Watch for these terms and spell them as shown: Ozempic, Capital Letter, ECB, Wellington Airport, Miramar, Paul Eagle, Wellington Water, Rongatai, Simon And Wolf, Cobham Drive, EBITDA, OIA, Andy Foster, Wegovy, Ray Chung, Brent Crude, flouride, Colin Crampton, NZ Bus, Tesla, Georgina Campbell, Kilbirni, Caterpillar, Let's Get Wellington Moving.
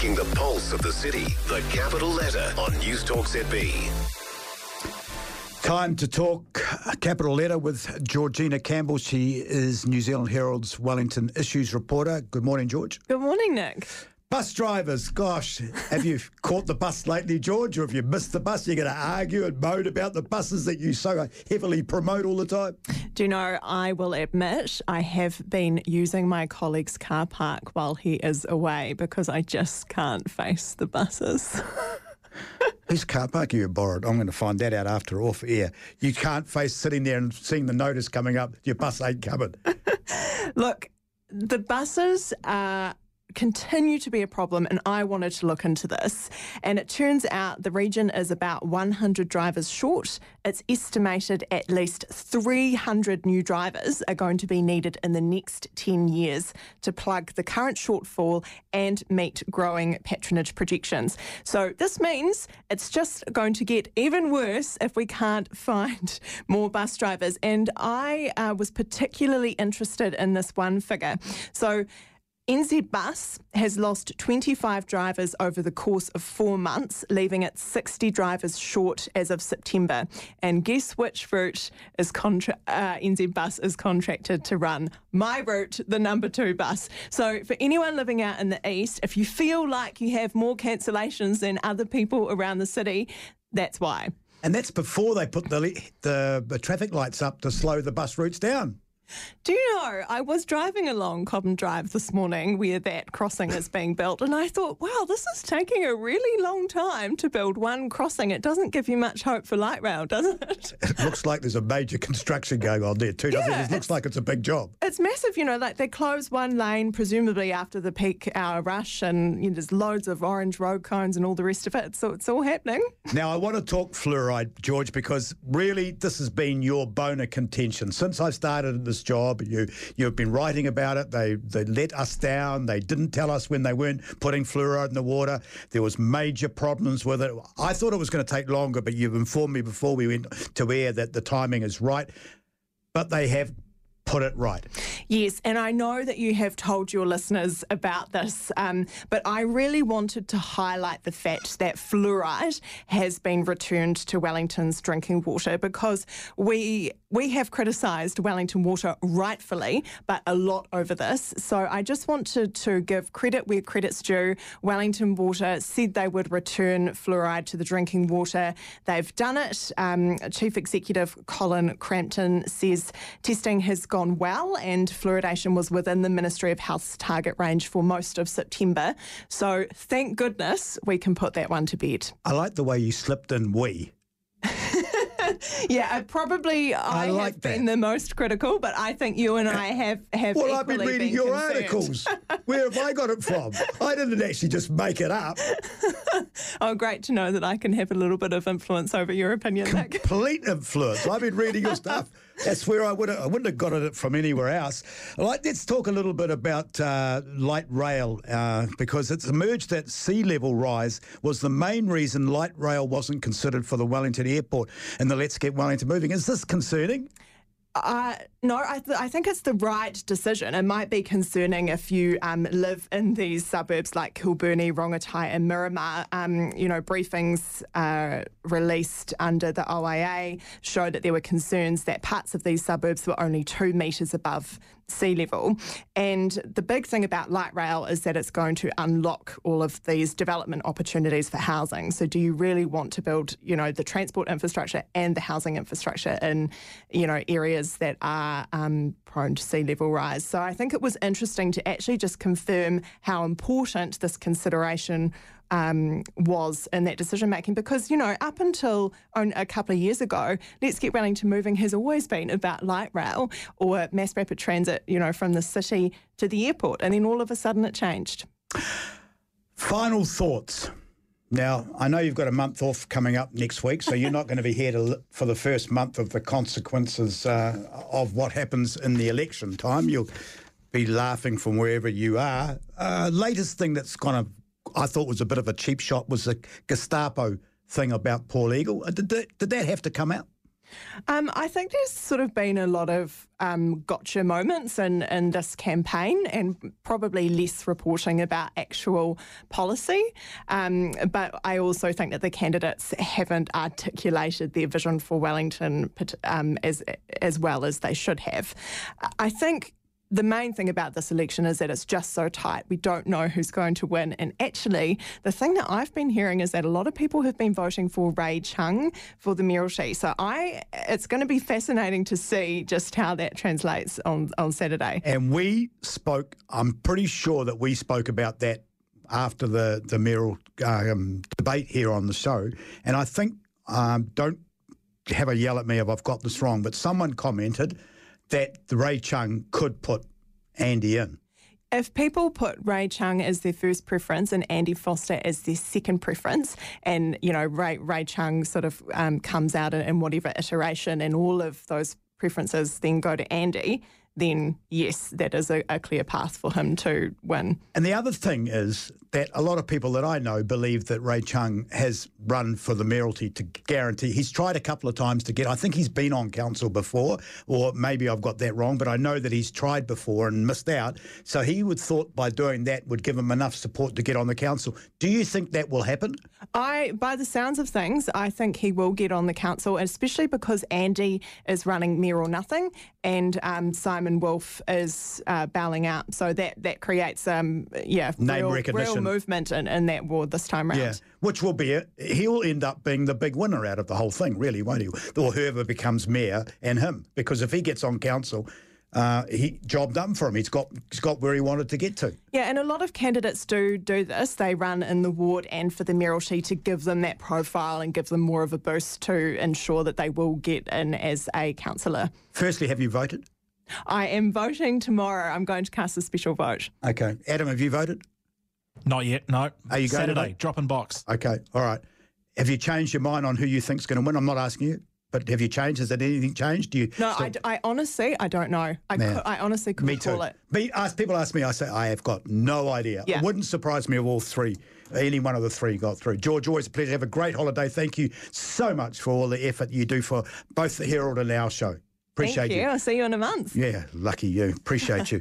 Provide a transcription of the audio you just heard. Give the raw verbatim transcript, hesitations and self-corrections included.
taking the pulse of the city. The Capital Letter on News Talk Z B. Time to talk Capital Letter with Georgina Campbell. She is New Zealand Herald's Wellington Issues reporter. Good morning, George. Good morning, Nick. Bus drivers, gosh, have you caught the bus lately, George? Or if you missed the bus, you're going to argue and moan about the buses that you so heavily promote all the time? Do you know, I will admit I have been using my colleague's car park while he is away because I just can't face the buses. Whose car park you borrowed? I'm going to find that out after off air. You can't face sitting there and seeing the notice coming up, your bus ain't coming. Look, the buses are... continue to be a problem, and I wanted to look into this, and it turns out the region is about one hundred drivers short. It's estimated at least three hundred new drivers are going to be needed in the next ten years to plug the current shortfall and meet growing patronage projections. So this means it's just going to get even worse if we can't find more bus drivers, and I uh, was particularly interested in this one figure. So N Z Bus has lost twenty-five drivers over the course of four months, leaving it sixty drivers short as of September. And guess which route is contra- uh, N Z Bus is contracted to run? My route, the number two bus. So for anyone living out in the east, if you feel like you have more cancellations than other people around the city, that's why. And that's before they put the, the, the traffic lights up to slow the bus routes down. Do you know, I was driving along Cobham Drive this morning where that crossing is being built, and I thought, wow, this is taking a really long time to build one crossing. It doesn't give you much hope for light rail, does it? It looks like there's a major construction going on there too, doesn't yeah, it? It looks like it's a big job. It's massive, you know, like they close one lane presumably after the peak hour rush, and you know, there's loads of orange road cones and all the rest of it, so it's all happening. Now, I want to talk fluoride, George, because really this has been your bone of contention. Since I started this job, you you've been writing about it. They they let us down. They didn't tell us when they weren't putting fluoride in the water. There was major problems with it. I thought it was going to take longer, but you've informed me before we went to air that the timing is right, but they have put it right. Yes, and I know that you have told your listeners about this, um, but I really wanted to highlight the fact that fluoride has been returned to Wellington's drinking water, because we we have criticised Wellington Water rightfully, but a lot over this. So I just wanted to give credit where credit's due. Wellington Water said they would return fluoride to the drinking water. They've done it. Um, Chief Executive Colin Crampton says testing has gone well, and fluoridation was within the Ministry of Health's target range for most of September. So thank goodness we can put that one to bed. I like the way you slipped in "we." Yeah, I probably I, I like have that. been the most critical, but I think you and I have have. Well, I've been reading been your concerned. articles. Where have I got it from? I didn't actually just make it up. Oh, great to know that I can have a little bit of influence over your opinion, Complete Nick. Complete influence. I've been reading your stuff. That's where I would I wouldn't have got it from anywhere else. Right, let's talk a little bit about uh, light rail, uh, because it's emerged that sea level rise was the main reason light rail wasn't considered for the Wellington Airport and the Let's Get Wellington Moving. Is this concerning? Uh, no, I, th- I think it's the right decision. It might be concerning if you um, live in these suburbs like Kilbirni, Rongatai and Miramar. Um, you know, briefings uh, released under the O I A showed that there were concerns that parts of these suburbs were only two metres above sea level. And the big thing about light rail is that it's going to unlock all of these development opportunities for housing. So do you really want to build, you know, the transport infrastructure and the housing infrastructure in, you know, areas that are um, prone to sea level rise? So I think it was interesting to actually just confirm how important this consideration Um, was in that decision making, because you know up until a couple of years ago, Let's Get Wellington Moving has always been about light rail or mass rapid transit, you know, from the city to the airport, and then all of a sudden it changed. Final thoughts. Now, I know you've got a month off coming up next week, so you're not going to be here to, for the first month of the consequences uh, of what happens in the election time. You'll be laughing from wherever you are. Uh, latest thing that's going to I thought was a bit of a cheap shot was the Gestapo thing about Paul Eagle. Did that, did that have to come out? Um, I think there's sort of been a lot of um, gotcha moments in, in this campaign, and probably less reporting about actual policy. Um, but I also think that the candidates haven't articulated their vision for Wellington um, as as well as they should have. I think the main thing about this election is that it's just so tight. We don't know who's going to win. And actually, the thing that I've been hearing is that a lot of people have been voting for Ray Chung for the mayoralty. So I, it's going to be fascinating to see just how that translates on, on Saturday. And we spoke, I'm pretty sure that we spoke about that after the, the mayoral um, debate here on the show. And I think, um, don't have a yell at me if I've got this wrong, but someone commented that the Ray Chung could put Andy in. If people put Ray Chung as their first preference and Andy Foster as their second preference, and, you know, Ray, Ray Chung sort of um, comes out in, in whatever iteration and all of those preferences then go to Andy, then yes, that is a, a clear path for him to win. And the other thing is that a lot of people that I know believe that Ray Chung has run for the mayoralty to guarantee. He's tried a couple of times to get, I think he's been on council before, or maybe I've got that wrong, but I know that he's tried before and missed out. So he would thought by doing that would give him enough support to get on the council. Do you think that will happen? I, by the sounds of things, I think he will get on the council, especially because Andy is running Mayor or Nothing, and um, Simon And Wolf is uh, bowing out, so that that creates um yeah name real, recognition, real movement in, in that ward this time round. Yeah, which will be it. He'll end up being the big winner out of the whole thing, really, won't he? Or whoever becomes mayor and him, because if he gets on council, uh, he job done for him. He's got he's got where he wanted to get to. Yeah, and a lot of candidates do do this. They run in the ward and for the mayoralty to give them that profile and give them more of a boost to ensure that they will get in as a councillor. Firstly, have you voted? I am voting tomorrow. I'm going to cast a special vote. Okay. Adam, have you voted? Not yet, no. Are you going Saturday, drop in box. Okay, all right. Have you changed your mind on who you think's going to win? I'm not asking you, but have you changed? Has anything changed? Do you? No, still... I, d- I honestly, I don't know. I, nah. could, I honestly couldn't call it. Me, ask, people ask me, I say, I have got no idea. Yeah. It wouldn't surprise me if all three, any one of the three got through. George, always a pleasure. Have a great holiday. Thank you so much for all the effort you do for both the Herald and our show. Appreciate Thank you. you. I'll see you in a month. Yeah, lucky you. Appreciate you.